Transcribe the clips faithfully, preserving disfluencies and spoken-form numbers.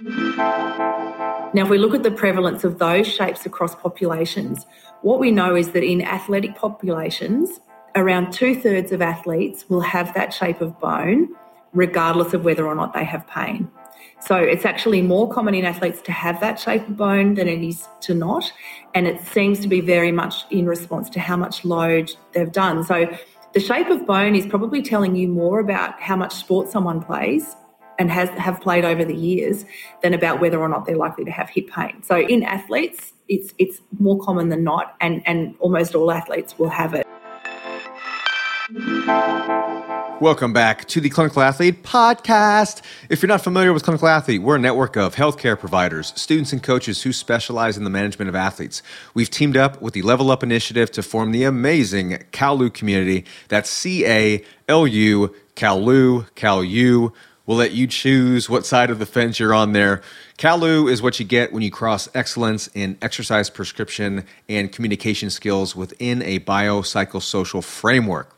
Now, if we look at the prevalence of those shapes across populations, what we know is that in athletic populations, around two-thirds of athletes will have that shape of bone, regardless of whether or not they have pain. So it's actually more common in athletes to have that shape of bone than it is to not, and it seems to be very much in response to how much load they've done. So the shape of bone is probably telling you more about how much sport someone plays and has have played over the years than about whether or not they're likely to have hip pain. So in athletes, it's it's more common than not, and, and almost all athletes will have it. Welcome back to the Clinical Athlete Podcast. If you're not familiar with Clinical Athlete, we're a network of healthcare providers, students and coaches who specialize in the management of athletes. We've teamed up with the Level Up Initiative to form the amazing Calu community. That's C A L U, Calu, Calu. We'll let you choose what side of the fence you're on there. Calu is what you get when you cross excellence in exercise prescription and communication skills within a biopsychosocial framework.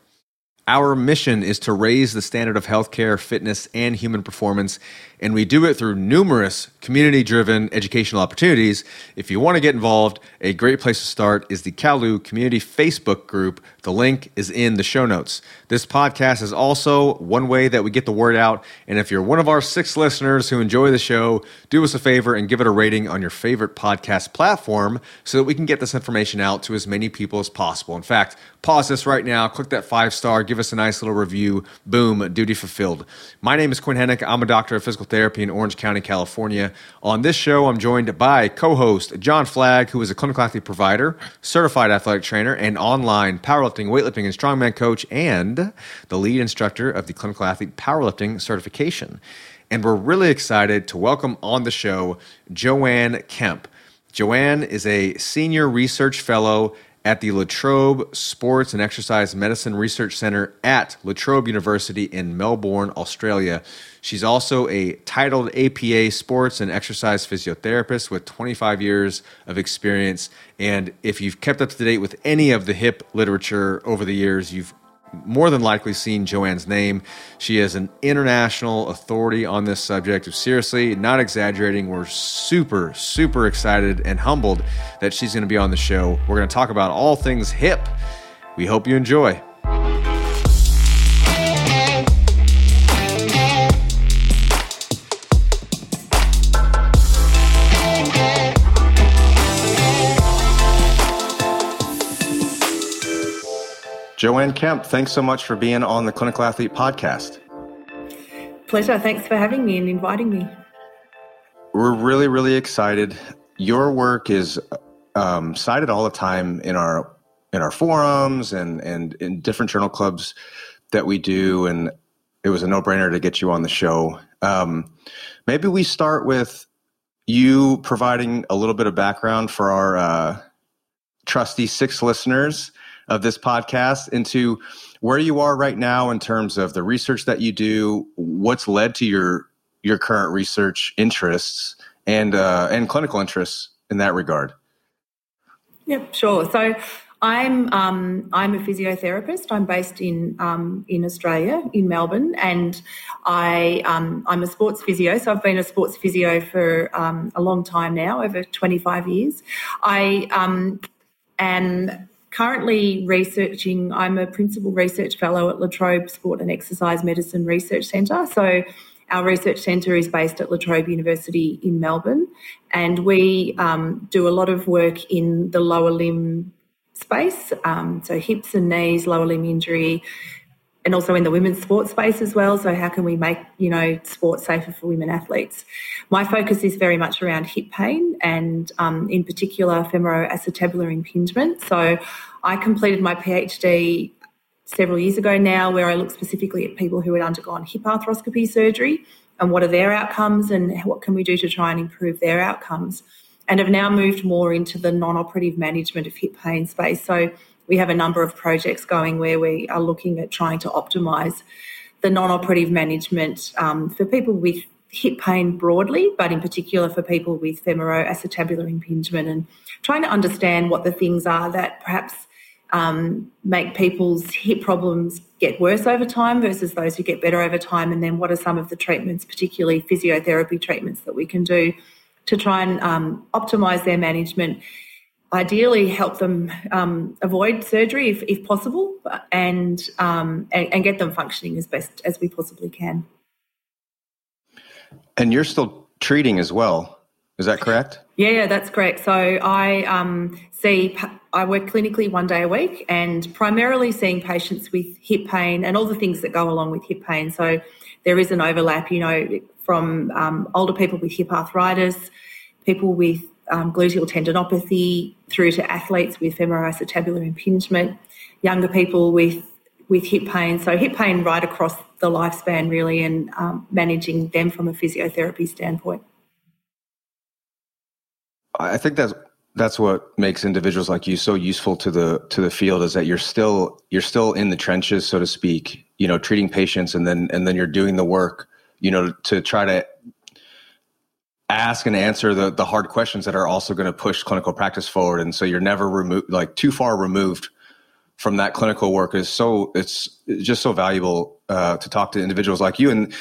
Our mission is to raise the standard of healthcare, fitness, and human performance, and we do it through numerous community-driven educational opportunities. If you want to get involved, a great place to start is the Calu Community Facebook group. The link is in the show notes. This podcast is also one way that we get the word out, and if you're one of our six listeners who enjoy the show, do us a favor and give it a rating on your favorite podcast platform so that we can get this information out to as many people as possible. In fact, pause this right now, click that five-star, give us a nice little review. Boom, duty fulfilled. My name is Quinn Hennick. I'm a doctor of physical therapy in Orange County, California. On this show, I'm joined by co-host John Flagg, who is a clinical athlete provider, certified athletic trainer, and online powerlifting, weightlifting, and strongman coach, and the lead instructor of the Clinical Athlete Powerlifting Certification. And we're really excited to welcome on the show Joanne Kemp. Joanne is a senior research fellow at the La Trobe Sport and Exercise Medicine Research Centre at La Trobe University in Melbourne, Australia. She's also a titled A P A sports and exercise physiotherapist with twenty-five years of experience. And if you've kept up to date with any of the hip literature over the years, you've more than likely seen Joanne's name. She is an international authority on this subject. Seriously, not exaggerating, we're super, super excited and humbled that she's going to be on the show. We're going to talk about all things hip. We hope you enjoy. Joanne Kemp, thanks so much for being on the Clinical Athlete Podcast. Pleasure. Thanks for having me and inviting me. We're really, really excited. Your work is um, cited all the time in our in our forums and, and in different journal clubs that we do, and it was a no-brainer to get you on the show. Um, maybe we start with you providing a little bit of background for our uh, trusty six listeners of this podcast into where you are right now in terms of the research that you do, what's led to your your current research interests and uh, and clinical interests in that regard. Yep, sure. So I'm um, I'm a physiotherapist. I'm based in um, in Australia, in Melbourne, and I um, I'm a sports physio. So I've been a sports physio for um, a long time now, over twenty-five years. I um, am. Currently researching, I'm a principal research fellow at La Trobe Sport and Exercise Medicine Research Centre. So our research centre is based at La Trobe University in Melbourne, and we um, do a lot of work in the lower limb space, um, so hips and knees, lower limb injury, and also in the women's sports space as well. So how can we make, you know, sport safer for women athletes? My focus is very much around hip pain and um, in particular femoroacetabular impingement. So I completed my PhD several years ago now, where I looked specifically at people who had undergone hip arthroscopy surgery and what are their outcomes and what can we do to try and improve their outcomes, and have now moved more into the non-operative management of hip pain space. So we have a number of projects going where we are looking at trying to optimise the non-operative management um, for people with hip pain broadly, but in particular for people with femoroacetabular impingement, and trying to understand what the things are that perhaps um, make people's hip problems get worse over time versus those who get better over time, and then what are some of the treatments, particularly physiotherapy treatments, that we can do to try and um, optimise their management, ideally help them um, avoid surgery if, if possible, and, um, and and get them functioning as best as we possibly can. And you're still treating as well, is that correct? Yeah, yeah that's correct. So I um, see, I work clinically one day a week, and primarily seeing patients with hip pain and all the things that go along with hip pain. So there is an overlap, you know, from um, older people with hip arthritis, people with Um, gluteal tendinopathy, through to athletes with femoroacetabular impingement, younger people with with hip pain. So hip pain right across the lifespan, really, and um, managing them from a physiotherapy standpoint. I think that's that's what makes individuals like you so useful to the to the field, is that you're still you're still in the trenches, so to speak. You know, treating patients, and then and then you're doing the work, you know, to try to ask and answer the, the hard questions that are also going to push clinical practice forward. And so you're never removed, like too far removed from that clinical work. Is so it's just so valuable uh, to talk to individuals like you. And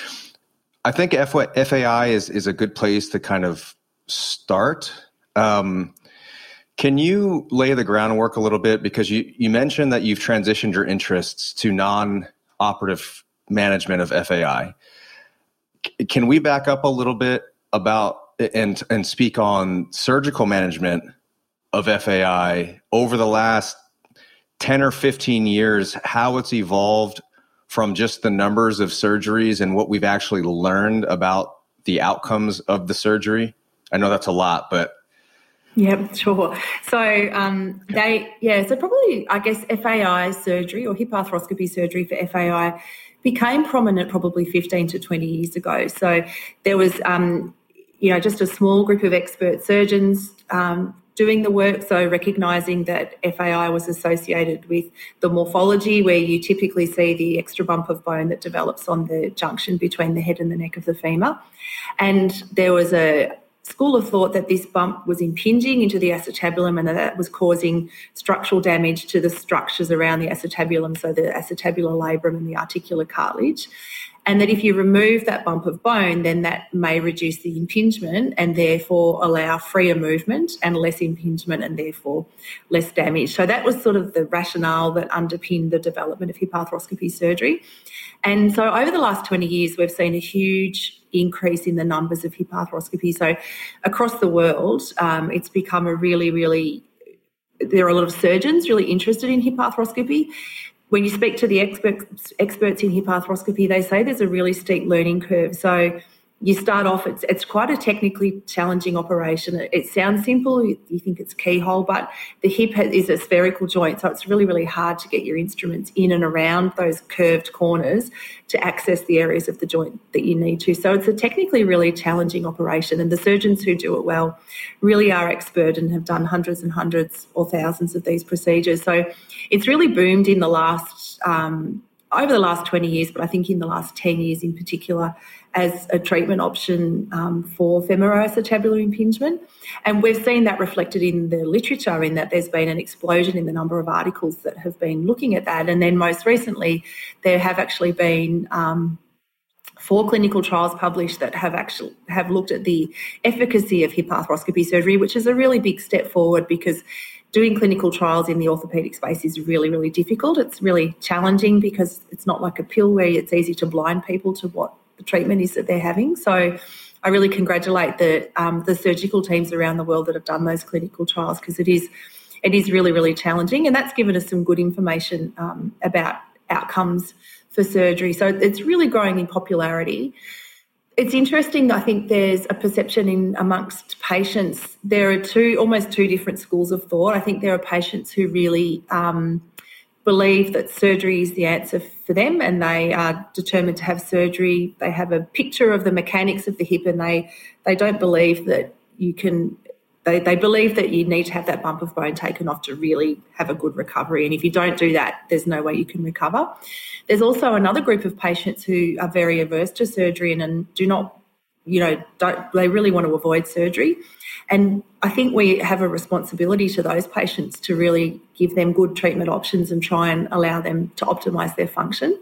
I think F A I is, is a good place to kind of start. Um, can you lay the groundwork a little bit? Because you, you mentioned that you've transitioned your interests to non-operative management of F A I. C- can we back up a little bit about and and speak on surgical management of F A I over the last ten or fifteen years, how it's evolved from just the numbers of surgeries and what we've actually learned about the outcomes of the surgery? I know that's a lot, but... Yeah, sure. So um, they, yeah, so probably, I guess, F A I surgery or hip arthroscopy surgery for F A I became prominent probably fifteen to twenty years ago. So there was, um, you know, just a small group of expert surgeons um, doing the work, so recognising that F A I was associated with the morphology, where you typically see the extra bump of bone that develops on the junction between the head and the neck of the femur. And there was a school of thought that this bump was impinging into the acetabulum and that, that was causing structural damage to the structures around the acetabulum, so the acetabular labrum and the articular cartilage, and that if you remove that bump of bone, then that may reduce the impingement and therefore allow freer movement and less impingement and therefore less damage. So that was sort of the rationale that underpinned the development of hip arthroscopy surgery. And so over the last twenty years, we've seen a huge increase in the numbers of hip arthroscopy. So across the world, um, it's become a really, really, there are a lot of surgeons really interested in hip arthroscopy. When you speak to the experts, experts in hip arthroscopy, they say there's a really steep learning curve. So you start off, it's, it's quite a technically challenging operation. It, it sounds simple, you, you think it's keyhole, but the hip has, is a spherical joint, so it's really, really hard to get your instruments in and around those curved corners to access the areas of the joint that you need to. So it's a technically really challenging operation, and the surgeons who do it well really are expert and have done hundreds and hundreds or thousands of these procedures. So it's really boomed in the last, um, over the last twenty years, but I think in the last ten years in particular, as a treatment option um, for femoroacetabular impingement. And we've seen that reflected in the literature, in that there's been an explosion in the number of articles that have been looking at that. And then most recently, there have actually been um, four clinical trials published that have actually have looked at the efficacy of hip arthroscopy surgery, which is a really big step forward, because doing clinical trials in the orthopaedic space is really, really difficult. It's really challenging because it's not like a pill where it's easy to blind people to what the treatment is that they're having. So I really congratulate the um, the surgical teams around the world that have done those clinical trials, because it is it is really, really challenging, and that's given us some good information um, about outcomes for surgery. So it's really growing in popularity. It's interesting, I think there's a perception in amongst patients. There are two, almost two different schools of thought. I think there are patients who really um, believe that surgery is the answer for them, and they are determined to have surgery. They have a picture of the mechanics of the hip, and they, they don't believe that you can... They, they believe that you need to have that bump of bone taken off to really have a good recovery, and if you don't do that, there's no way you can recover. There's also another group of patients who are very averse to surgery and, and do not you know, don't, they really want to avoid surgery. And I think we have a responsibility to those patients to really give them good treatment options and try and allow them to optimise their function.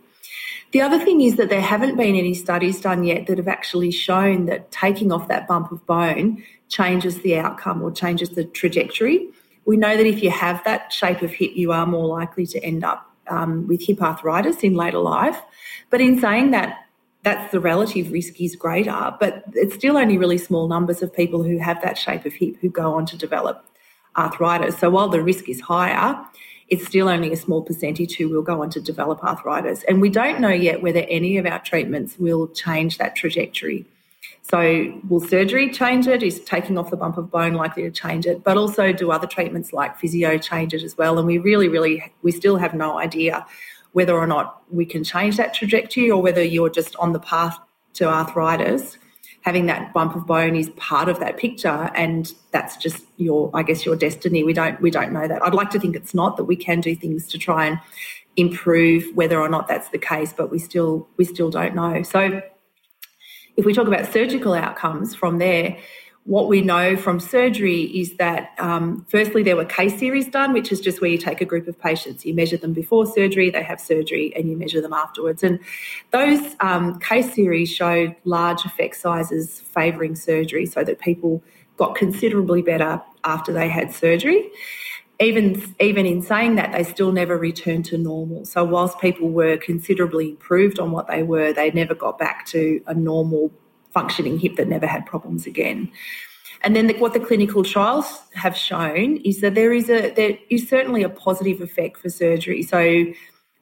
The other thing is that there haven't been any studies done yet that have actually shown that taking off that bump of bone changes the outcome or changes the trajectory. We know that if you have that shape of hip, you are more likely to end up um, with hip arthritis in later life. But in saying that, that's the relative risk is greater, but it's still only really small numbers of people who have that shape of hip who go on to develop arthritis. So while the risk is higher, it's still only a small percentage who will go on to develop arthritis. And we don't know yet whether any of our treatments will change that trajectory. So will surgery change it? Is taking off the bump of bone likely to change it? But also do other treatments like physio change it as well? And we really, really, we still have no idea whether or not we can change that trajectory or whether you're just on the path to arthritis. Having that bump of bone is part of that picture, and that's just your, I guess, your destiny. We don't we don't know that. I'd like to think it's not, that we can do things to try and improve whether or not that's the case, but we still we still don't know. So if we talk about surgical outcomes from there, what we know from surgery is that um, firstly there were case series done, which is just where you take a group of patients, you measure them before surgery, they have surgery, and you measure them afterwards. And those um, case series showed large effect sizes favouring surgery, so that people got considerably better after they had surgery. Even, even in saying that, they still never returned to normal. So whilst people were considerably improved on what they were, they never got back to a normal functioning hip that never had problems again. And then the, what the clinical trials have shown is that there is a there is certainly a positive effect for surgery. So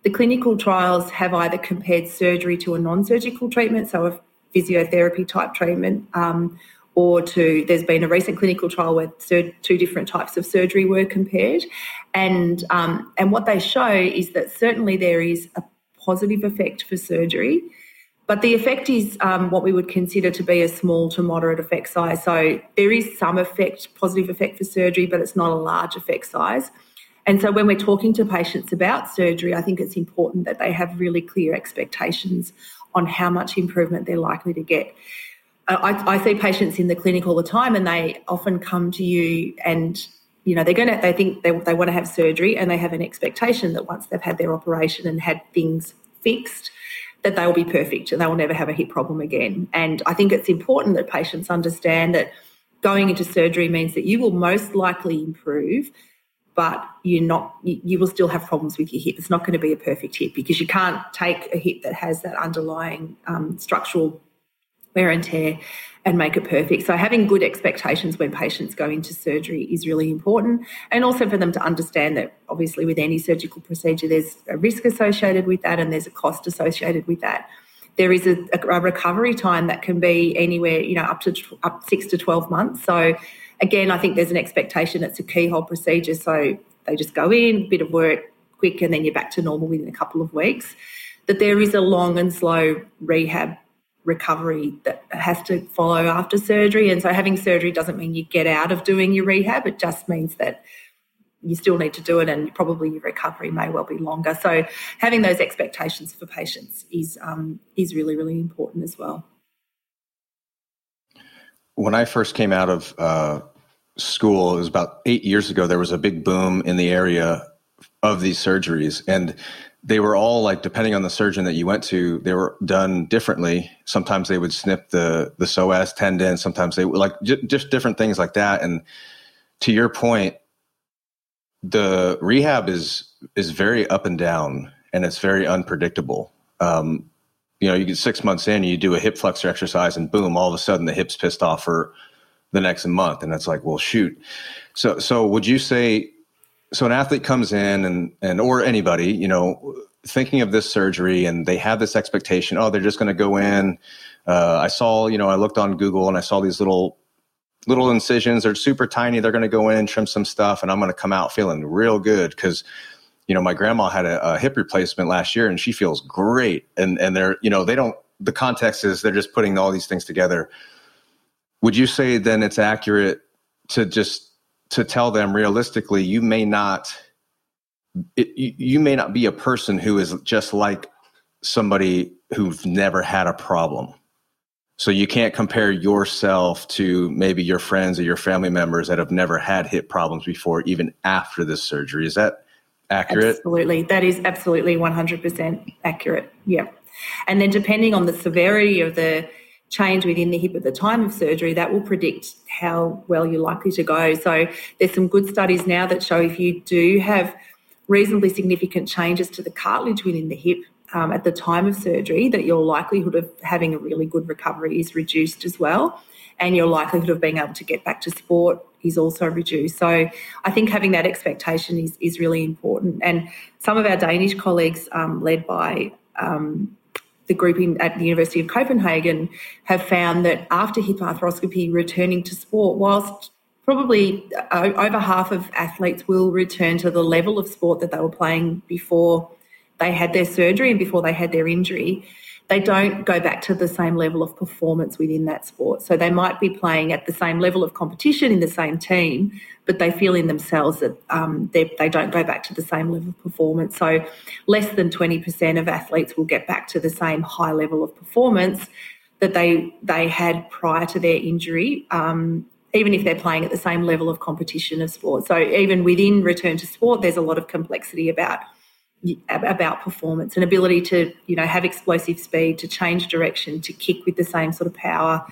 the clinical trials have either compared surgery to a non-surgical treatment, so a physiotherapy type treatment, um, or to, there's been a recent clinical trial where sur- two different types of surgery were compared. And, um, and what they show is that certainly there is a positive effect for surgery. But the effect is um, what we would consider to be a small to moderate effect size. So there is some effect, positive effect for surgery, but it's not a large effect size. And so when we're talking to patients about surgery, I think it's important that they have really clear expectations on how much improvement they're likely to get. I, I see patients in the clinic all the time, and they often come to you and, you know, they're going to, they think they, they want to have surgery, and they have an expectation that once they've had their operation and had things fixed, that they will be perfect and they will never have a hip problem again. And I think it's important that patients understand that going into surgery means that you will most likely improve, but you're not, you will still have problems with your hip. It's not going to be a perfect hip, because you can't take a hip that has that underlying um, structural wear and tear and make it perfect. So having good expectations when patients go into surgery is really important, and also for them to understand that obviously with any surgical procedure there's a risk associated with that and there's a cost associated with that. There is a, a recovery time that can be anywhere, you know, up to up six to twelve months. So again, I think there's an expectation it's a keyhole procedure, so they just go in, bit of work, quick, and then you're back to normal within a couple of weeks. That there is a long and slow rehab recovery that has to follow after surgery, and so having surgery doesn't mean you get out of doing your rehab, it just means that you still need to do it, and probably your recovery may well be longer. So having those expectations for patients is um, is really, really important as well. When I first came out of uh, school, it was about eight years ago, there was a big boom in the area of these surgeries, and they were all, like, depending on the surgeon that you went to, they were done differently. Sometimes they would snip the the psoas tendon. Sometimes they would, like, j- just different things like that. And to your point, the rehab is is very up and down, and it's very unpredictable. Um, you know, you get six months in, you do a hip flexor exercise, and boom, all of a sudden the hip's pissed off for the next month, and it's like, well, shoot. So, so would you say? So an athlete comes in and, and or anybody, you know, thinking of this surgery, and they have this expectation, oh, they're just going to go in. Uh, I saw, you know, I looked on Google and I saw these little little incisions. They're super tiny. They're going to go in, trim some stuff, and I'm going to come out feeling real good because, you know, my grandma had a, a hip replacement last year and she feels great. And, and they're, you know, they don't, the context is they're just putting all these things together. Would you say then it's accurate to just, to tell them realistically, you may not, it, you may not be a person who is just like somebody who's never had a problem. So you can't compare yourself to maybe your friends or your family members that have never had hip problems before, even after this surgery. Is that accurate? Absolutely. That is absolutely one hundred percent accurate. Yeah. And then depending on the severity of the change within the hip at the time of surgery, that will predict how well you're likely to go. So there's some good studies now that show if you do have reasonably significant changes to the cartilage within the hip um, at the time of surgery, that your likelihood of having a really good recovery is reduced as well, and your likelihood of being able to get back to sport is also reduced. So I think having that expectation is, is really important. And some of our Danish colleagues um, led by um the group in, at the University of Copenhagen have found that after hip arthroscopy, returning to sport, whilst probably over half of athletes will return to the level of sport that they were playing before they had their surgery and before they had their injury, they don't go back to the same level of performance within that sport. So they might be playing at the same level of competition in the same team, but they feel in themselves that um, they, they don't go back to the same level of performance. So less than twenty percent of athletes will get back to the same high level of performance that they they had prior to their injury, um, even if they're playing at the same level of competition of sport. So even within return to sport, there's a lot of complexity about about performance and ability to, you know, have explosive speed, to change direction, to kick with the same sort of power.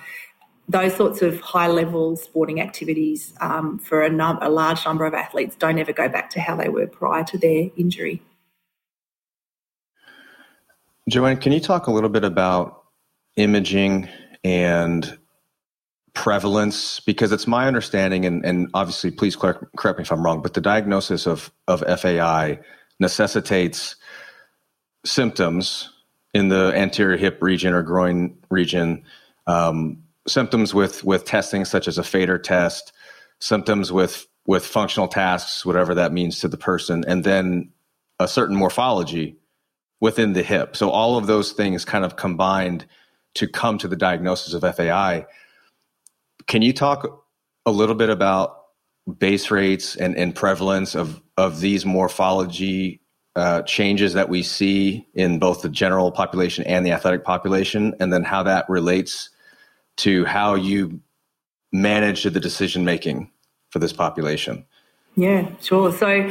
Those sorts of high-level sporting activities um, for a, num- a large number of athletes don't ever go back to how they were prior to their injury. Joanne, can you talk a little bit about imaging and prevalence? Because it's my understanding, and, and obviously please correct, correct me if I'm wrong, but the diagnosis of, of F A I necessitates symptoms in the anterior hip region or groin region, um, symptoms with, with testing such as a fader test, symptoms with, with functional tasks, whatever that means to the person, and then a certain morphology within the hip. So all of those things kind of combined to come to the diagnosis of F A I. Can you talk a little bit about base rates and, and prevalence of, of these morphology uh, changes that we see in both the general population and the athletic population, and then how that relates to how you manage the decision-making for this population? Yeah, sure. So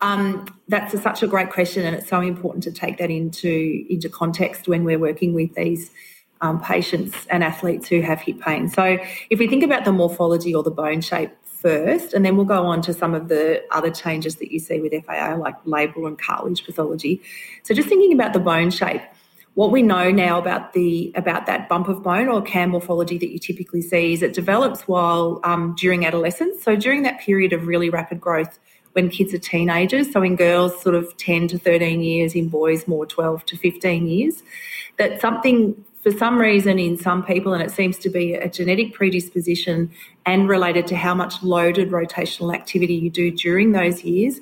um, that's a, such a great question, and it's so important to take that into, into context when we're working with these um, patients and athletes who have hip pain. So if we think about the morphology or the bone shape first, and then we'll go on to some of the other changes that you see with F A I, like labral and cartilage pathology. So just thinking about the bone shape, what we know now about the about that bump of bone or cam morphology that you typically see is it develops while um, during adolescence. So during that period of really rapid growth when kids are teenagers, so in girls sort of ten to thirteen years, in boys more twelve to fifteen years, that something for some reason in some people, and it seems to be a genetic predisposition and related to how much loaded rotational activity you do during those years,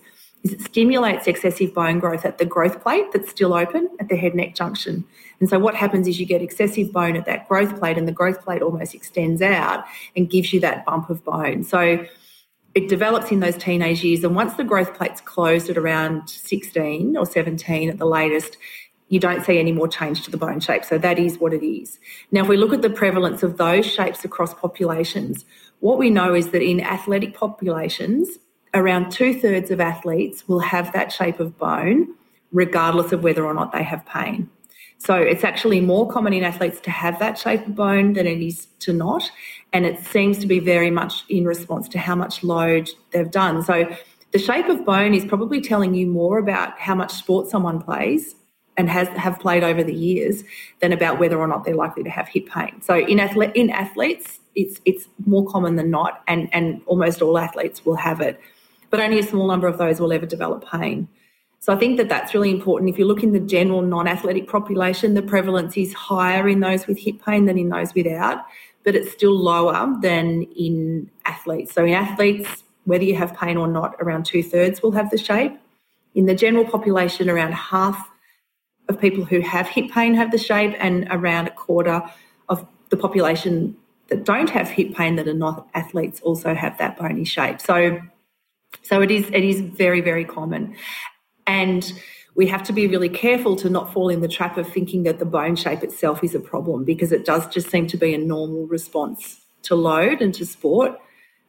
is it stimulates excessive bone growth at the growth plate that's still open at the head-neck junction. And so what happens is you get excessive bone at that growth plate, and the growth plate almost extends out and gives you that bump of bone. So it develops in those teenage years, and once the growth plate's closed at around sixteen or seventeen at the latest, you don't see any more change to the bone shape. So that is what it is. Now, if we look at the prevalence of those shapes across populations, what we know is that in athletic populations, around two-thirds of athletes will have that shape of bone regardless of whether or not they have pain. So it's actually more common in athletes to have that shape of bone than it is to not, and it seems to be very much in response to how much load they've done. So the shape of bone is probably telling you more about how much sport someone plays and has have played over the years than about whether or not they're likely to have hip pain. So in athlete, in athletes, it's it's more common than not, and, and almost all athletes will have it, but only a small number of those will ever develop pain. So I think that that's really important. If you look in the general non-athletic population, the prevalence is higher in those with hip pain than in those without, but it's still lower than in athletes. So in athletes, whether you have pain or not, around two-thirds will have the shape. In the general population, around half of people who have hip pain have the shape, and around a quarter of the population that don't have hip pain that are not athletes also have that bony shape. So so it is it is very, very common. And we have to be really careful to not fall in the trap of thinking that the bone shape itself is a problem, because it does just seem to be a normal response to load and to sport.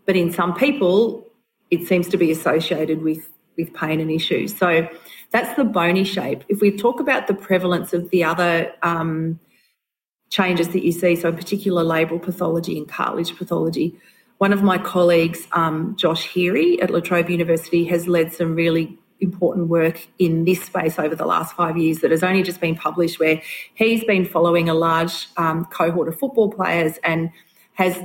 But in some people, it seems to be associated with, with pain and issues. So that's the bony shape. If we talk about the prevalence of the other um, changes that you see, so in particular labral pathology and cartilage pathology, one of my colleagues, um, Josh Heerey at La Trobe University, has led some really important work in this space over the last five years that has only just been published, where he's been following a large um, cohort of football players and has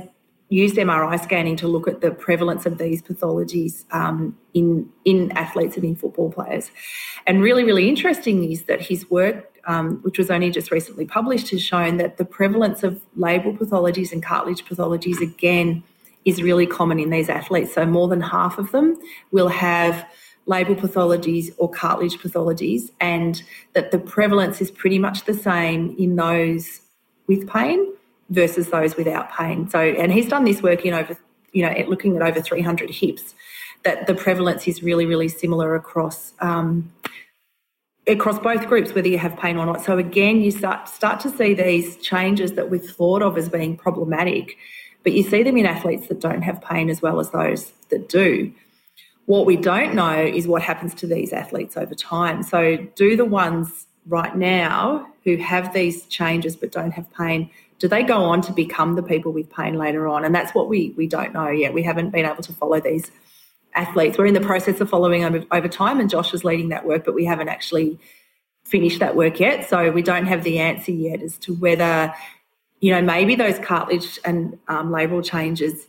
used M R I scanning to look at the prevalence of these pathologies um, in, in athletes and in football players. And really, really interesting is that his work, um, which was only just recently published, has shown that the prevalence of labral pathologies and cartilage pathologies, again, is really common in these athletes. So more than half of them will have labral pathologies or cartilage pathologies, and that the prevalence is pretty much the same in those with pain versus those without pain. So, and he's done this work in over, you know, looking at over three hundred hips, that the prevalence is really, really similar across um, across both groups, whether you have pain or not. So again, you start start to see these changes that we've thought of as being problematic, but you see them in athletes that don't have pain as well as those that do. What we don't know is what happens to these athletes over time. So do the ones right now who have these changes but don't have pain, do they go on to become the people with pain later on? And that's what we we don't know yet. We haven't been able to follow these athletes. We're in the process of following over, over time, and Josh is leading that work, but we haven't actually finished that work yet. So we don't have the answer yet as to whether, you know, maybe those cartilage and um, labral changes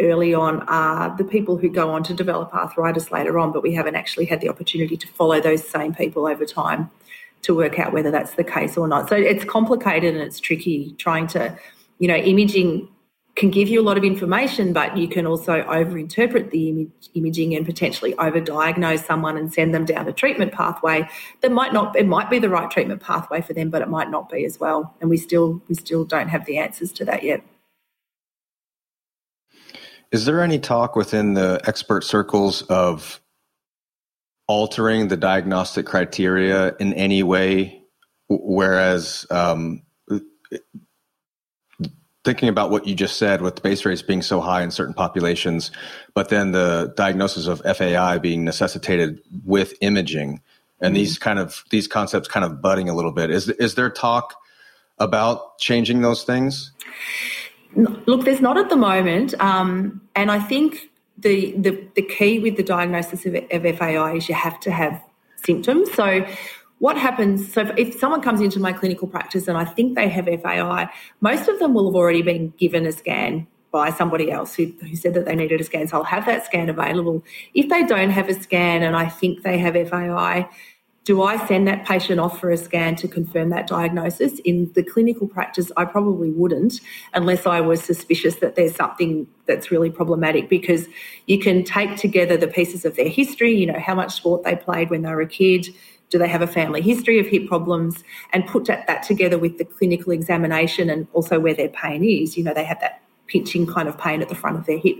early on are the people who go on to develop arthritis later on, but we haven't actually had the opportunity to follow those same people over time to work out whether that's the case or not. So it's complicated and it's tricky trying to, you know, imaging can give you a lot of information, but you can also overinterpret the image, imaging and potentially overdiagnose someone and send them down a treatment pathway that might not, it might be the right treatment pathway for them, but it might not be as well. And we still we still don't have the answers to that yet. Is there any talk within the expert circles of altering the diagnostic criteria in any way? Whereas um, thinking about what you just said with the base rates being so high in certain populations, but then the diagnosis of F A I being necessitated with imaging and mm-hmm. these kind of these concepts kind of budding a little bit. Is, is there talk about changing those things? Look, there's not at the moment, um, and I think the, the the key with the diagnosis of, of F A I is you have to have symptoms. So what happens, so if, if someone comes into my clinical practice and I think they have F A I, most of them will have already been given a scan by somebody else who, who said that they needed a scan, so I'll have that scan available. If they don't have a scan and I think they have F A I, do I send that patient off for a scan to confirm that diagnosis? In the clinical practice, I probably wouldn't, unless I was suspicious that there's something that's really problematic, because you can take together the pieces of their history, you know, how much sport they played when they were a kid, do they have a family history of hip problems, and put that, that together with the clinical examination and also where their pain is. You know, they have that pinching kind of pain at the front of their hip.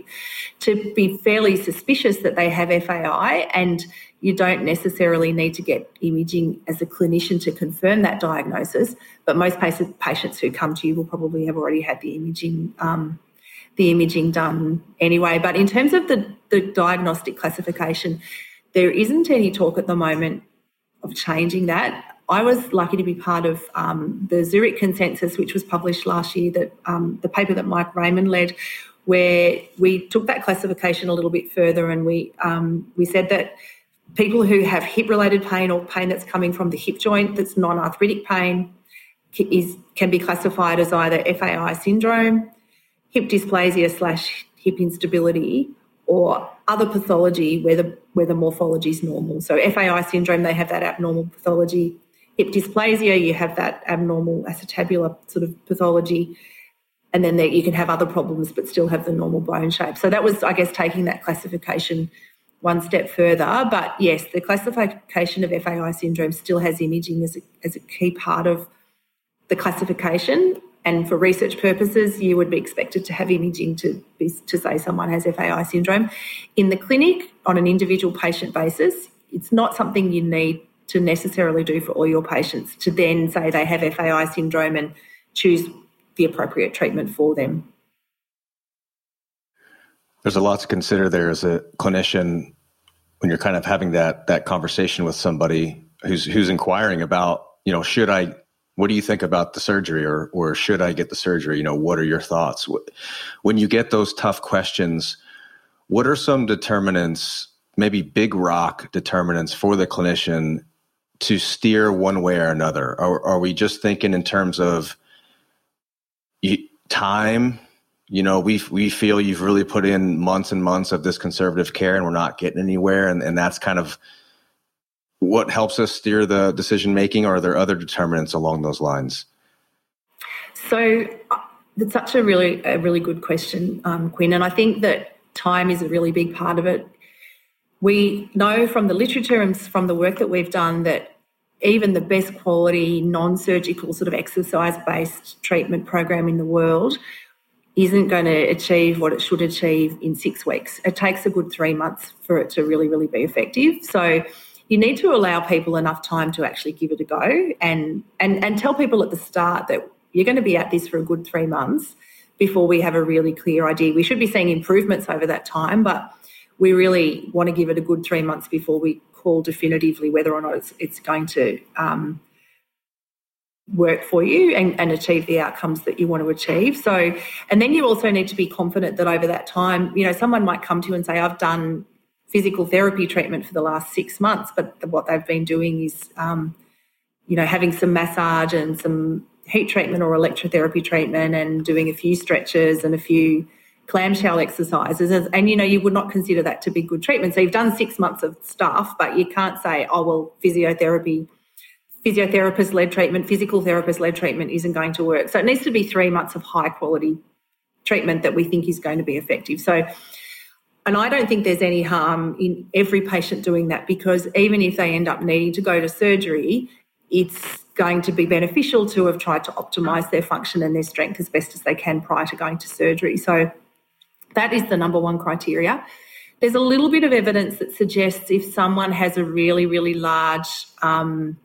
To be fairly suspicious that they have F A I, and you don't necessarily need to get imaging as a clinician to confirm that diagnosis, but most patients who come to you will probably have already had the imaging um, the imaging done anyway. But in terms of the, the diagnostic classification, there isn't any talk at the moment of changing that. I was lucky to be part of um, the Zurich Consensus, which was published last year, that um, the paper that Mike Raymond led, where we took that classification a little bit further, and we um, we said that people who have hip-related pain or pain that's coming from the hip joint that's non-arthritic pain is can be classified as either F A I syndrome, hip dysplasia slash hip instability, or other pathology where the, where the morphology is normal. So F A I syndrome, they have that abnormal pathology. Hip dysplasia, you have that abnormal acetabular sort of pathology. And then there, you can have other problems but still have the normal bone shape. So that was, I guess, taking that classification one step further. But, yes, the classification of F A I syndrome still has imaging as a, as a key part of the classification. And for research purposes, you would be expected to have imaging to, be, to say someone has F A I syndrome. In the clinic, on an individual patient basis, it's not something you need to necessarily do for all your patients to then say they have F A I syndrome and choose the appropriate treatment for them. There's a lot to consider there as a clinician when you're kind of having that that conversation with somebody who's who's inquiring about, you know, should I, what do you think about the surgery or or should I get the surgery? You know, what are your thoughts? When you get those tough questions, what are some determinants, maybe big rock determinants for the clinician to steer one way or another? Are, are we just thinking in terms of time? You know, we we feel you've really put in months and months of this conservative care and we're not getting anywhere. And, and that's kind of what helps us steer the decision-making, or are there other determinants along those lines? So that's such a really, a really good question, um, Quinn. And I think that time is a really big part of it. We know from the literature and from the work that we've done that even the best quality non-surgical sort of exercise-based treatment program in the world isn't going to achieve what it should achieve in six weeks. It takes a good three months for it to really, really be effective. So you need to allow people enough time to actually give it a go and and and tell people at the start that you're going to be at this for a good three months before we have a really clear idea. We should be seeing improvements over that time, but we really want to give it a good three months before we call definitively whether or not it's, it's going to um, work for you and, and achieve the outcomes that you want to achieve. So, and then you also need to be confident that over that time, you know, someone might come to you and say, I've done physical therapy treatment for the last six months, but the, what they've been doing is, um, you know, having some massage and some heat treatment or electrotherapy treatment and doing a few stretches and a few clamshell exercises, and, and you know, you would not consider that to be good treatment. So you've done six months of stuff, but you can't say, oh, well, physiotherapy, physiotherapist-led treatment, physical therapist-led treatment isn't going to work. So it needs to be three months of high-quality treatment that we think is going to be effective. So, and I don't think there's any harm in every patient doing that, because even if they end up needing to go to surgery, it's going to be beneficial to have tried to optimise their function and their strength as best as they can prior to going to surgery. So that is the number one criteria. There's a little bit of evidence that suggests if someone has a really, really large um,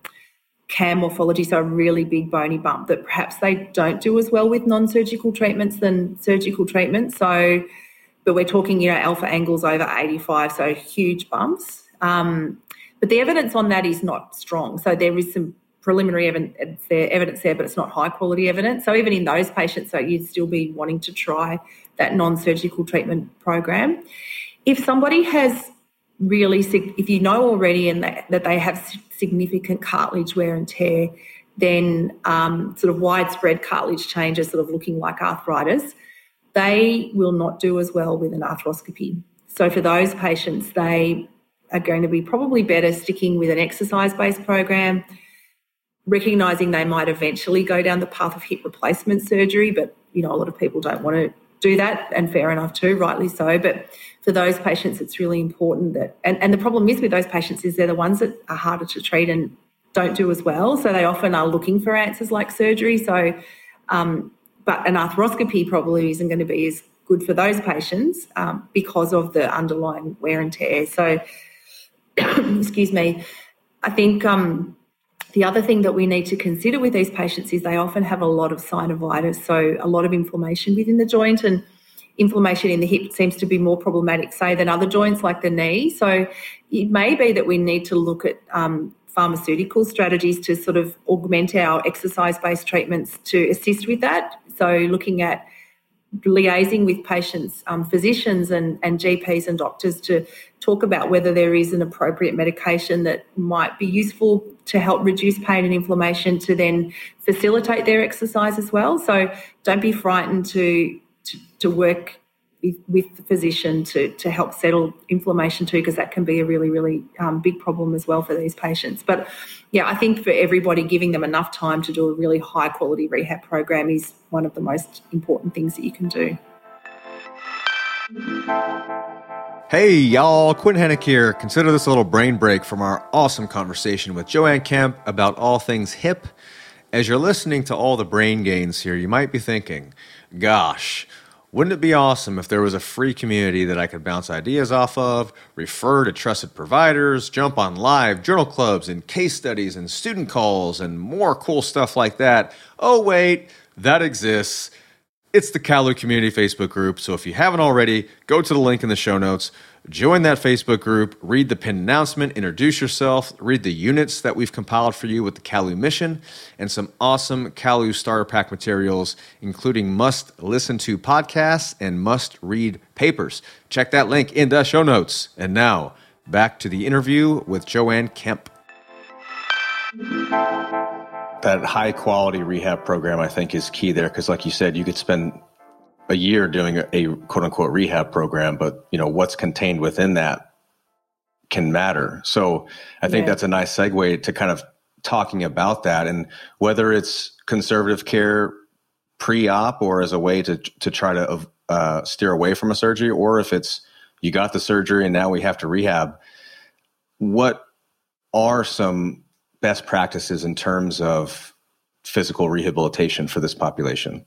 C A M morphology, so a really big bony bump, that perhaps they don't do as well with non-surgical treatments than surgical treatments. So, but we're talking, you know, alpha angles over eighty-five, so huge bumps. Um, but the evidence on that is not strong. So there is some preliminary evidence there, evidence there, but it's not high-quality evidence. So even in those patients, so you'd still be wanting to try that non-surgical treatment program. If somebody has really, if you know already and that, that they have significant cartilage wear and tear, then um, sort of widespread cartilage changes sort of looking like arthritis, they will not do as well with an arthroscopy. So for those patients, they are going to be probably better sticking with an exercise-based program, recognising they might eventually go down the path of hip replacement surgery, but, you know, a lot of people don't want to do that, and fair enough too, rightly so. But for those patients, it's really important that, and, and the problem is with those patients is they're the ones that are harder to treat and don't do as well, so they often are looking for answers like surgery. So, um, but an arthroscopy probably isn't going to be as good for those patients um, because of the underlying wear and tear. So, excuse me, I think... Um, The other thing that we need to consider with these patients is they often have a lot of synovitis, so a lot of inflammation within the joint, and inflammation in the hip seems to be more problematic, say, than other joints like the knee. So it may be that we need to look at um, pharmaceutical strategies to sort of augment our exercise-based treatments to assist with that. So looking at liaising with patients, um, physicians and, and G Ps and doctors to talk about whether there is an appropriate medication that might be useful to help reduce pain and inflammation to then facilitate their exercise as well. So don't be frightened to to, to work with, with the physician to, to help settle inflammation too, because that can be a really, really um, big problem as well for these patients. But, yeah, I think for everybody, giving them enough time to do a really high-quality rehab program is one of the most important things that you can do. Hey, y'all, Quinn Hennick here. Consider this a little brain break from our awesome conversation with Joanne Kemp about all things hip. As you're listening to all the brain gains here, you might be thinking, gosh, Wouldn't it be awesome if there was a free community that I could bounce ideas off of, refer to trusted providers, jump on live journal clubs and case studies and student calls and more cool stuff like that? Oh, wait, that exists. It's the Calu Community Facebook group. So if you haven't already, go to the link in the show notes, join that Facebook group, read the pinned announcement, introduce yourself, read the units that we've compiled for you with the Calu mission, and some awesome Calu starter pack materials, including must-listen-to podcasts and must-read papers. Check that link in the show notes. And now, back to the interview with Joanne Kemp. That high-quality rehab program, I think, is key there because, like you said, you could spend a year doing a, a quote-unquote rehab program, but you know what's contained within that can matter. So I think yeah. that's a nice segue to kind of talking about that, and whether it's conservative care pre-op or as a way to to try to uh, steer away from a surgery, or if it's you got the surgery and now we have to rehab, what are some best practices in terms of physical rehabilitation for this population?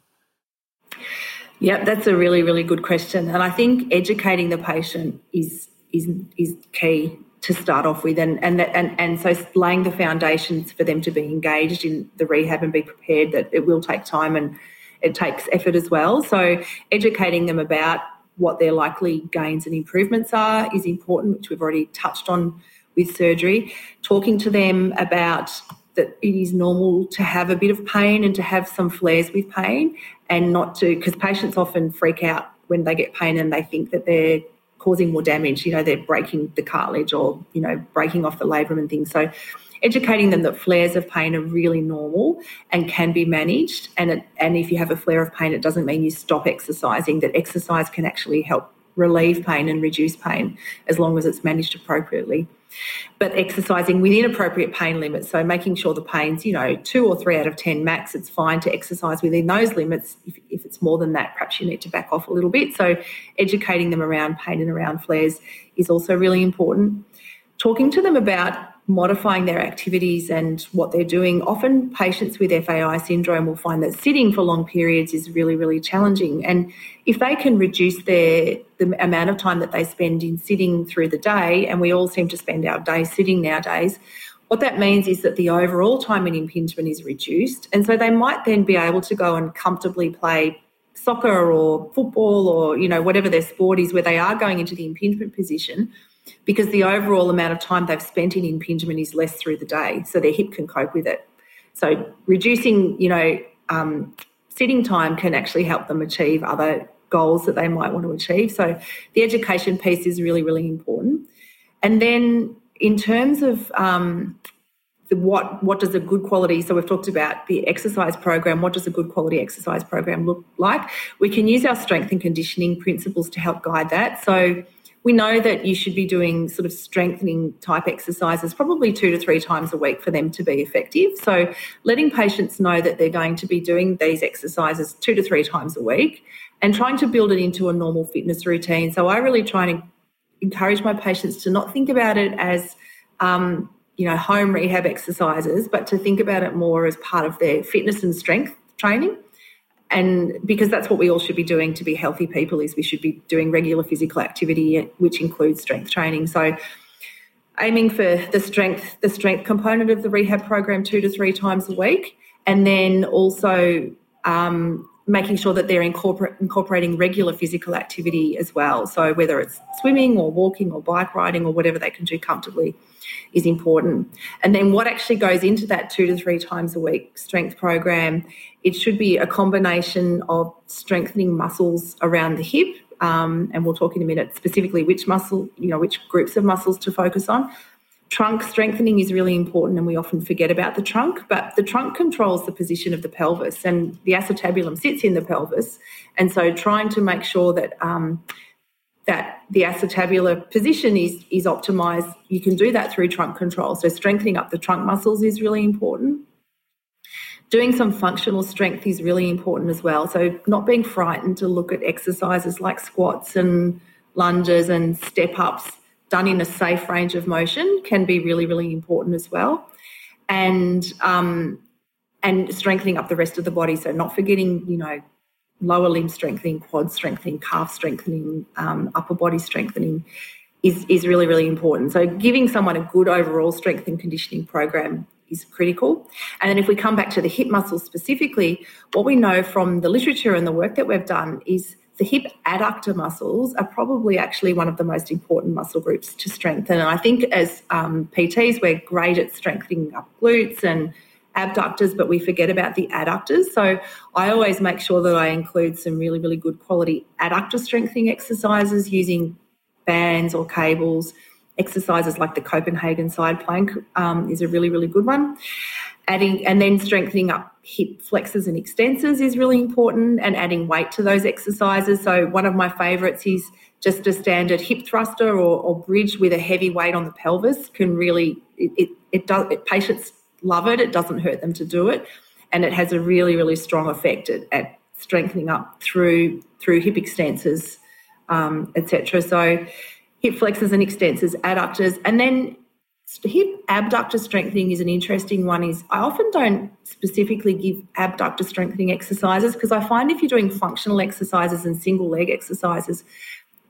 Yeah, that's a really, really good question. And I think educating the patient is is is key to start off with. And and, that, and and so laying the foundations for them to be engaged in the rehab and be prepared that it will take time and it takes effort as well. So educating them about what their likely gains and improvements are is important, which we've already touched on with surgery. Talking to them about that it is normal to have a bit of pain and to have some flares with pain, and not to, because patients often freak out when they get pain and they think that they're causing more damage, you know, they're breaking the cartilage or, you know, breaking off the labrum and things. So educating them that flares of pain are really normal and can be managed, and it, and if you have a flare of pain, it doesn't mean you stop exercising, that exercise can actually help relieve pain and reduce pain as long as it's managed appropriately. But exercising within appropriate pain limits, so making sure the pain's, you know, two or three out of ten max, it's fine to exercise within those limits. If, if it's more than that, perhaps you need to back off a little bit. So educating them around pain and around flares is also really important. Talking to them about modifying their activities and what they're doing. Often patients with F A I syndrome will find that sitting for long periods is really, really challenging. And if they can reduce their the amount of time that they spend in sitting through the day, and we all seem to spend our day sitting nowadays, what that means is that the overall time in impingement is reduced. And so they might then be able to go and comfortably play soccer or football or, you know, whatever their sport is where they are going into the impingement position, because the overall amount of time they've spent in impingement is less through the day, so their hip can cope with it. So reducing, you know, um, sitting time can actually help them achieve other goals that they might want to achieve. So the education piece is really, really important. And then in terms of um, the what, what does a good quality, so we've talked about the exercise program, what does a good quality exercise program look like? We can use our strength and conditioning principles to help guide that. So we know that you should be doing sort of strengthening type exercises probably two to three times a week for them to be effective. So letting patients know that they're going to be doing these exercises two to three times a week and trying to build it into a normal fitness routine. So I really try and encourage my patients to not think about it as, um, you know, home rehab exercises, but to think about it more as part of their fitness and strength training. And because that's what we all should be doing to be healthy people, is we should be doing regular physical activity, which includes strength training. So aiming for the strength, the strength component of the rehab program two to three times a week, and then also um, making sure that they're incorpor- incorporating regular physical activity as well. So whether it's swimming or walking or bike riding or whatever they can do comfortably is important. And then what actually goes into that two to three times a week strength program, it should be a combination of strengthening muscles around the hip, um, and we'll talk in a minute specifically which muscle, you know, which groups of muscles to focus on. Trunk strengthening is really important, and we often forget about the trunk, but the trunk controls the position of the pelvis, and the acetabulum sits in the pelvis, and so trying to make sure that um, that the acetabular position is, is optimised. You can do that through trunk control. So strengthening up the trunk muscles is really important. Doing some functional strength is really important as well. So not being frightened to look at exercises like squats and lunges and step-ups done in a safe range of motion can be really, really important as well. And um, and strengthening up the rest of the body. So not forgetting, you know, lower limb strengthening, quad strengthening, calf strengthening, um, upper body strengthening is, is really, really important. So giving someone a good overall strength and conditioning program is critical. And then if we come back to the hip muscles specifically, what we know from the literature and the work that we've done is the hip adductor muscles are probably actually one of the most important muscle groups to strengthen. And I think as um, P Ts, we're great at strengthening up glutes and abductors, but we forget about the adductors. So I always make sure that I include some really, really good quality adductor strengthening exercises using bands or cables. Exercises like the Copenhagen side plank um, is a really, really good one. Adding and then strengthening up hip flexors and extensors is really important, and adding weight to those exercises. So one of my favourites is just a standard hip thruster or, or bridge with a heavy weight on the pelvis. Can really it it, it does it, patients love it. It doesn't hurt them to do it, and it has a really, really strong effect at, at strengthening up through through hip extensors, um, et cetera. So hip flexors and extensors, adductors, and then hip abductor strengthening is an interesting one. Is I often don't specifically give abductor strengthening exercises because I find if you're doing functional exercises and single leg exercises,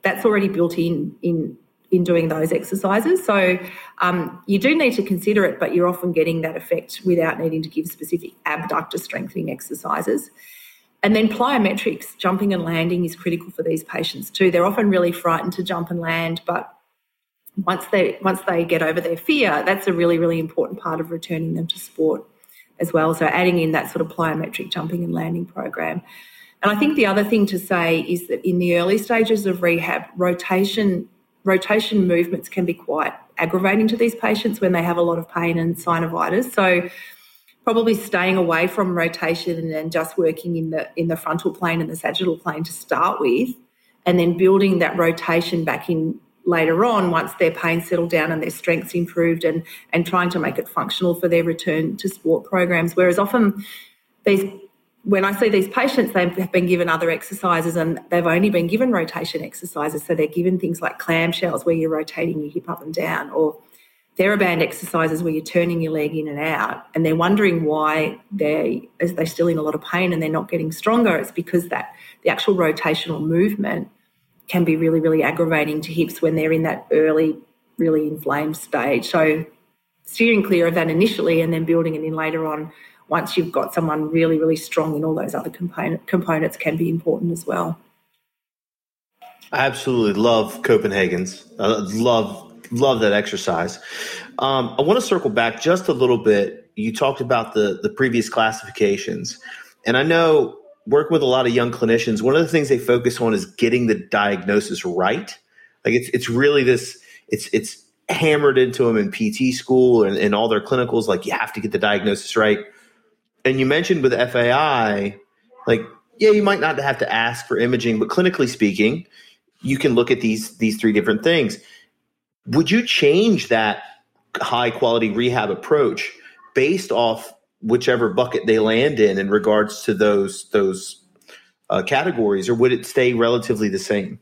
that's already built in in, in doing those exercises. So um, you do need to consider it, but you're often getting that effect without needing to give specific abductor strengthening exercises. And then plyometrics, jumping and landing, is critical for these patients too. They're often really frightened to jump and land, but once they once they get over their fear, that's a really, really important part of returning them to sport as well. So adding in that sort of plyometric jumping and landing program. And I think the other thing to say is that in the early stages of rehab, rotation rotation movements can be quite aggravating to these patients when they have a lot of pain and synovitis. So probably staying away from rotation and just working in the in the frontal plane and the sagittal plane to start with, and then building that rotation back in later on once their pain settled down and their strength's improved, and and trying to make it functional for their return to sport programs. Whereas often these, when I see these patients, they have been given other exercises and they've only been given rotation exercises. So they're given things like clamshells where you're rotating your hip up and down, or TheraBand exercises where you're turning your leg in and out, and they're wondering why they're, they're still in a lot of pain and they're not getting stronger. It's because that the actual rotational movement can be really, really aggravating to hips when they're in that early, really inflamed stage. So steering clear of that initially and then building it in later on once you've got someone really, really strong in all those other component, components can be important as well. I absolutely love Copenhagen's. I love Love that exercise. Um, I want to circle back just a little bit. You talked about the, the previous classifications, and I know working with a lot of young clinicians, one of the things they focus on is getting the diagnosis right. Like it's it's really this, it's it's hammered into them in P T school and, and all their clinicals, like you have to get the diagnosis right. And you mentioned with F A I, like, yeah, you might not have to ask for imaging, but clinically speaking, you can look at these these three different things. Would you change that high-quality rehab approach based off whichever bucket they land in in regards to those those uh, categories, or would it stay relatively the same?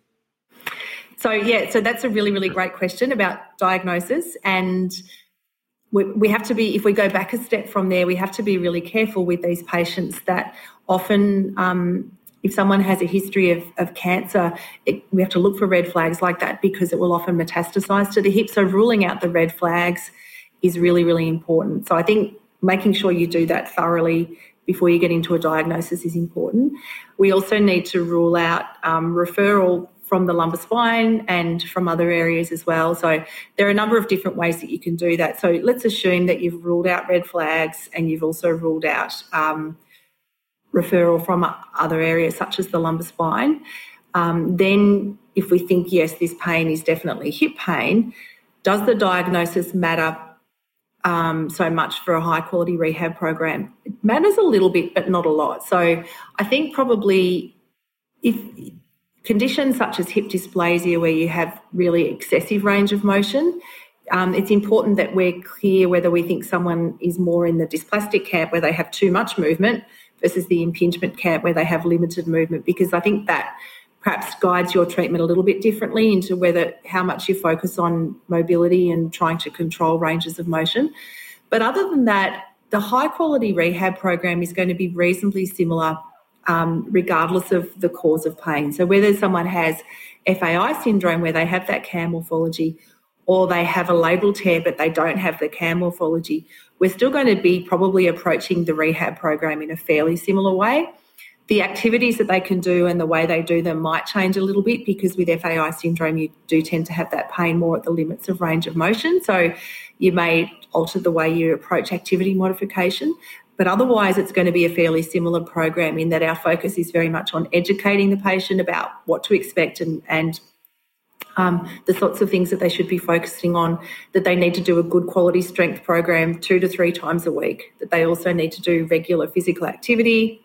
So, yeah, so that's a really, really great question about diagnosis. And we, we have to be, if we go back a step from there, we have to be really careful with these patients that often um, – if someone has a history of, of cancer, it, we have to look for red flags like that because it will often metastasize to the hip. So ruling out the red flags is really, really important. So I think making sure you do that thoroughly before you get into a diagnosis is important. We also need to rule out um, referral from the lumbar spine and from other areas as well. So there are a number of different ways that you can do that. So let's assume that you've ruled out red flags and you've also ruled out um referral from other areas such as the lumbar spine, um, then if we think, yes, this pain is definitely hip pain, does the diagnosis matter um, so much for a high-quality rehab program? It matters a little bit but not a lot. So I think probably if conditions such as hip dysplasia where you have really excessive range of motion, Um, it's important that we're clear whether we think someone is more in the dysplastic camp where they have too much movement versus the impingement camp where they have limited movement, because I think that perhaps guides your treatment a little bit differently into whether how much you focus on mobility and trying to control ranges of motion. But other than that, the high-quality rehab program is going to be reasonably similar um, regardless of the cause of pain. So whether someone has F A I syndrome, where they have that C A M morphology, or they have a labral tear but they don't have the C A M morphology, we're still going to be probably approaching the rehab program in a fairly similar way. The activities that they can do and the way they do them might change a little bit, because with F A I syndrome you do tend to have that pain more at the limits of range of motion. So you may alter the way you approach activity modification. But otherwise it's going to be a fairly similar program in that our focus is very much on educating the patient about what to expect and, and um, the sorts of things that they should be focusing on, that they need to do a good quality strength program two to three times a week, that they also need to do regular physical activity,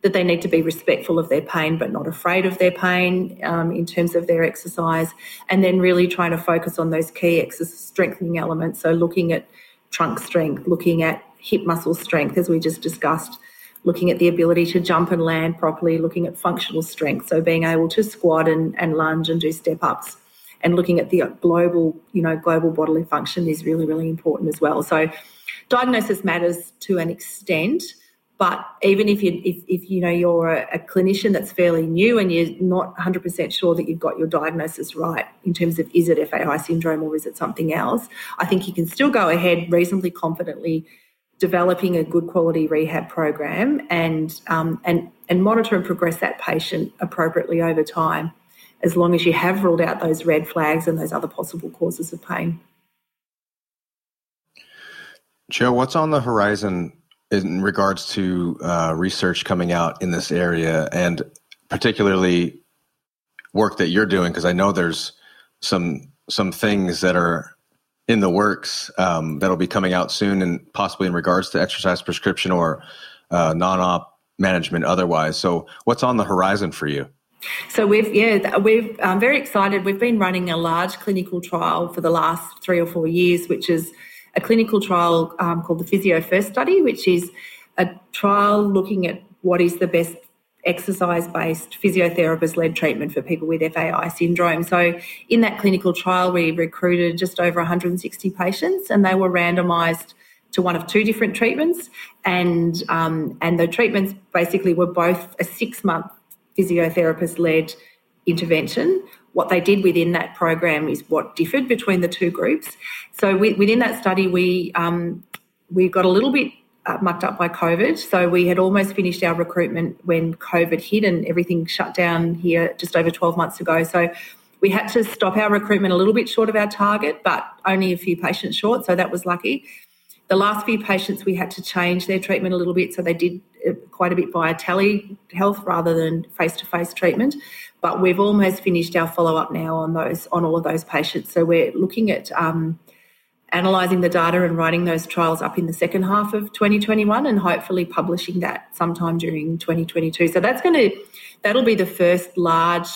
that they need to be respectful of their pain but not afraid of their pain um, in terms of their exercise, and then really trying to focus on those key exercise strengthening elements, so looking at trunk strength, looking at hip muscle strength, as we just discussed, looking at the ability to jump and land properly, looking at functional strength, so being able to squat and, and lunge and do step-ups, and looking at the global, you know, global bodily function is really, really important as well. So diagnosis matters to an extent. But even if you if, if you know you're a, a clinician that's fairly new and you're not one hundred percent sure that you've got your diagnosis right in terms of is it F A I syndrome or is it something else, I think you can still go ahead reasonably confidently developing a good quality rehab program and um, and and monitor and progress that patient appropriately over time, as long as you have ruled out those red flags and those other possible causes of pain. Jo, what's on the horizon in regards to uh, research coming out in this area, and particularly work that you're doing? Because I know there's some some things that are in the works um, that'll be coming out soon, and possibly in regards to exercise prescription or uh, non-op management otherwise. So what's on the horizon for you? So we've, yeah, we've, I'm very excited. We've been running a large clinical trial for the last three or four years, which is a clinical trial um, called the PhysioFirst Study, which is a trial looking at what is the best exercise-based physiotherapist-led treatment for people with F A I syndrome. So in that clinical trial, we recruited just over one hundred sixty patients, and they were randomised to one of two different treatments. And, um, and the treatments basically were both a six-month physiotherapist-led intervention. What they did within that program is what differed between the two groups. So we, within that study, we um, we got a little bit uh, mucked up by COVID. So we had almost finished our recruitment when COVID hit and everything shut down here just over twelve months ago. So we had to stop our recruitment a little bit short of our target, but only a few patients short, so that was lucky. The last few patients, we had to change their treatment a little bit, so they did quite a bit via telehealth rather than face-to-face treatment. But we've almost finished our follow-up now on those on all of those patients. So we're looking at um, analysing the data and writing those trials up in the second half of twenty twenty-one, and hopefully publishing that sometime during twenty twenty-two. So that's going to that'll be the first large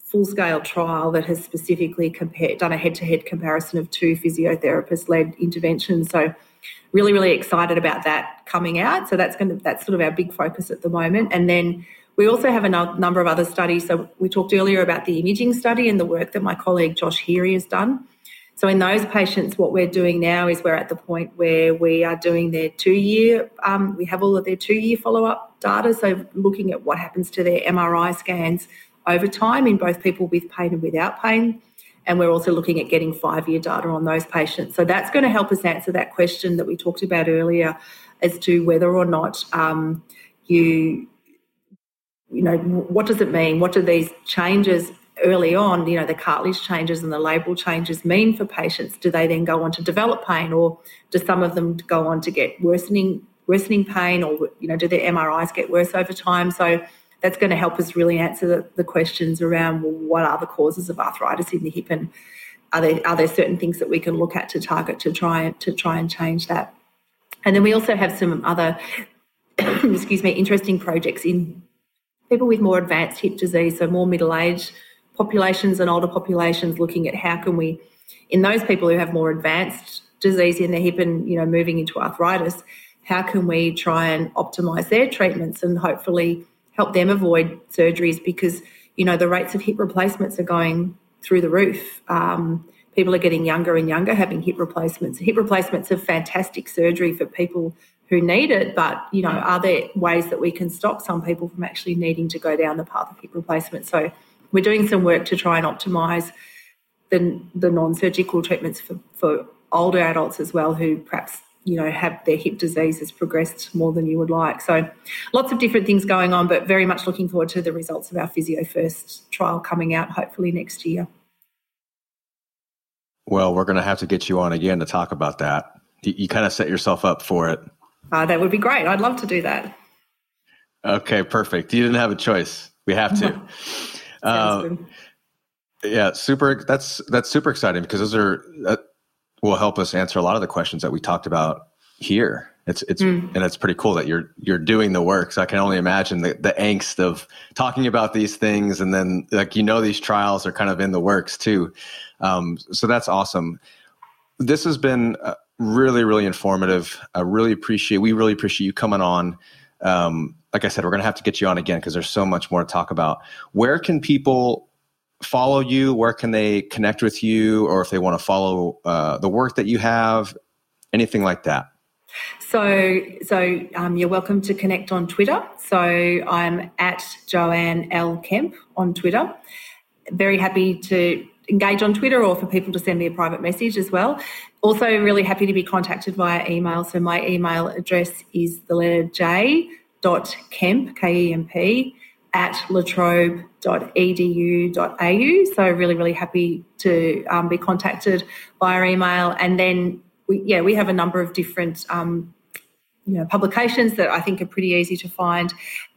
full-scale trial that has specifically compared, done a head-to-head comparison of two physiotherapist-led interventions. So really, really excited about that coming out. So that's going to, that's sort of our big focus at the moment. And then we also have a no, number of other studies. So we talked earlier about the imaging study and the work that my colleague Josh Heerey has done. So in those patients, what we're doing now is we're at the point where we are doing their two-year, um, we have all of their two-year follow-up data. So looking at what happens to their M R I scans over time in both people with pain and without pain. And we're also looking at getting five-year data on those patients. So that's going to help us answer that question that we talked about earlier as to whether or not um, you, you know, what does it mean? What do these changes early on, you know, the cartilage changes and the labral changes mean for patients? Do they then go on to develop pain, or do some of them go on to get worsening worsening pain, or, you know, do their M R Is get worse over time? So that's going to help us really answer the, the questions around, well, what are the causes of arthritis in the hip, and are there are there certain things that we can look at to target to try to try and change that. And then we also have some other, excuse me, interesting projects in people with more advanced hip disease, so more middle-aged populations and older populations, looking at how can we, in those people who have more advanced disease in their hip and, you know, moving into arthritis, how can we try and optimise their treatments and hopefully help them avoid surgeries, because, you know, the rates of hip replacements are going through the roof. Um, people are getting younger and younger having hip replacements. Hip replacements are fantastic surgery for people who need it, but, you know, are there ways that we can stop some people from actually needing to go down the path of hip replacement? So we're doing some work to try and optimise the, the non-surgical treatments for, for older adults as well, who perhaps, you know, have their hip disease has progressed more than you would like. So lots of different things going on, but very much looking forward to the results of our PhysioFirst trial coming out hopefully next year. Well, we're going to have to get you on again to talk about that. You, you kind of set yourself up for it. Uh, that would be great. I'd love to do that. Okay, perfect. You didn't have a choice. We have to. uh, yeah, super. That's that's super exciting, because those are... Uh, will help us answer a lot of the questions that we talked about here. It's it's mm. and it's pretty cool that you're you're doing the work. So I can only imagine the, the angst of talking about these things, and then, like, you know, these trials are kind of in the works too. Um, so that's awesome. This has been really, really informative. I really appreciate we really appreciate you coming on. Um, like I said, we're going to have to get you on again, because there's so much more to talk about. Where can people follow you? Where can they connect with you, or if they want to follow uh, the work that you have, anything like that? So, so um, you're welcome to connect on Twitter. So I'm at Joanne L. Kemp on Twitter. Very happy to engage on Twitter, or for people to send me a private message as well. Also really happy to be contacted via email. So my email address is the letter J dot Kemp, K E M P, at la trobe dot e d u dot a u. So really, really happy to um, be contacted via email. And then, we, yeah, we have a number of different um, you know, publications that I think are pretty easy to find.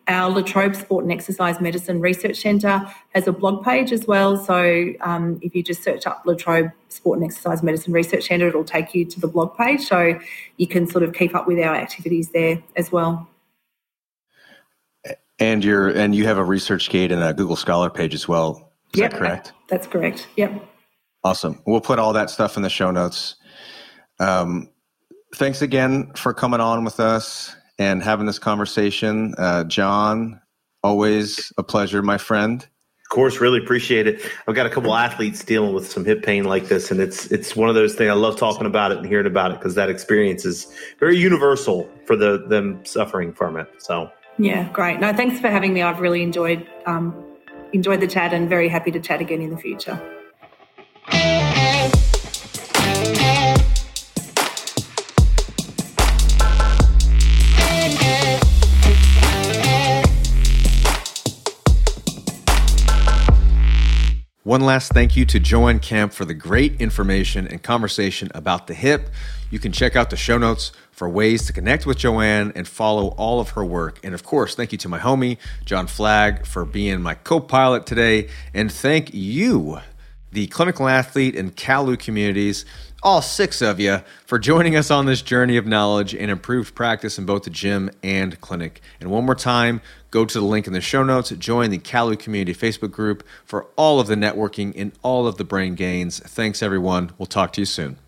Our La Trobe Sport and Exercise Medicine Research Centre has a blog page as well. So um, if you just search up La Trobe Sport and Exercise Medicine Research Centre, it'll take you to the blog page. So you can sort of keep up with our activities there as well. And you're and you have a ResearchGate and a Google Scholar page as well. Is yep, that correct? That's correct. Yep. Awesome. We'll put all that stuff in the show notes. Um, thanks again for coming on with us and having this conversation, uh, John. Always a pleasure, my friend. Of course, really appreciate it. I've got a couple athletes dealing with some hip pain like this, and it's it's one of those things. I love talking about it and hearing about it, because that experience is very universal for the them suffering from it. So. Yeah, great. No, thanks for having me. I've really enjoyed um, enjoyed the chat, and very happy to chat again in the future. One last thank you to Joanne Kemp for the great information and conversation about the hip. You can check out the show notes for ways to connect with Joanne and follow all of her work. And of course, thank you to my homie, John Flagg, for being my co-pilot today. And thank you, the Clinical Athlete and Calu communities, all six of you, for joining us on this journey of knowledge and improved practice in both the gym and clinic. And one more time, go to the link in the show notes, join the Calu Community Facebook group for all of the networking and all of the brain gains. Thanks, everyone. We'll talk to you soon.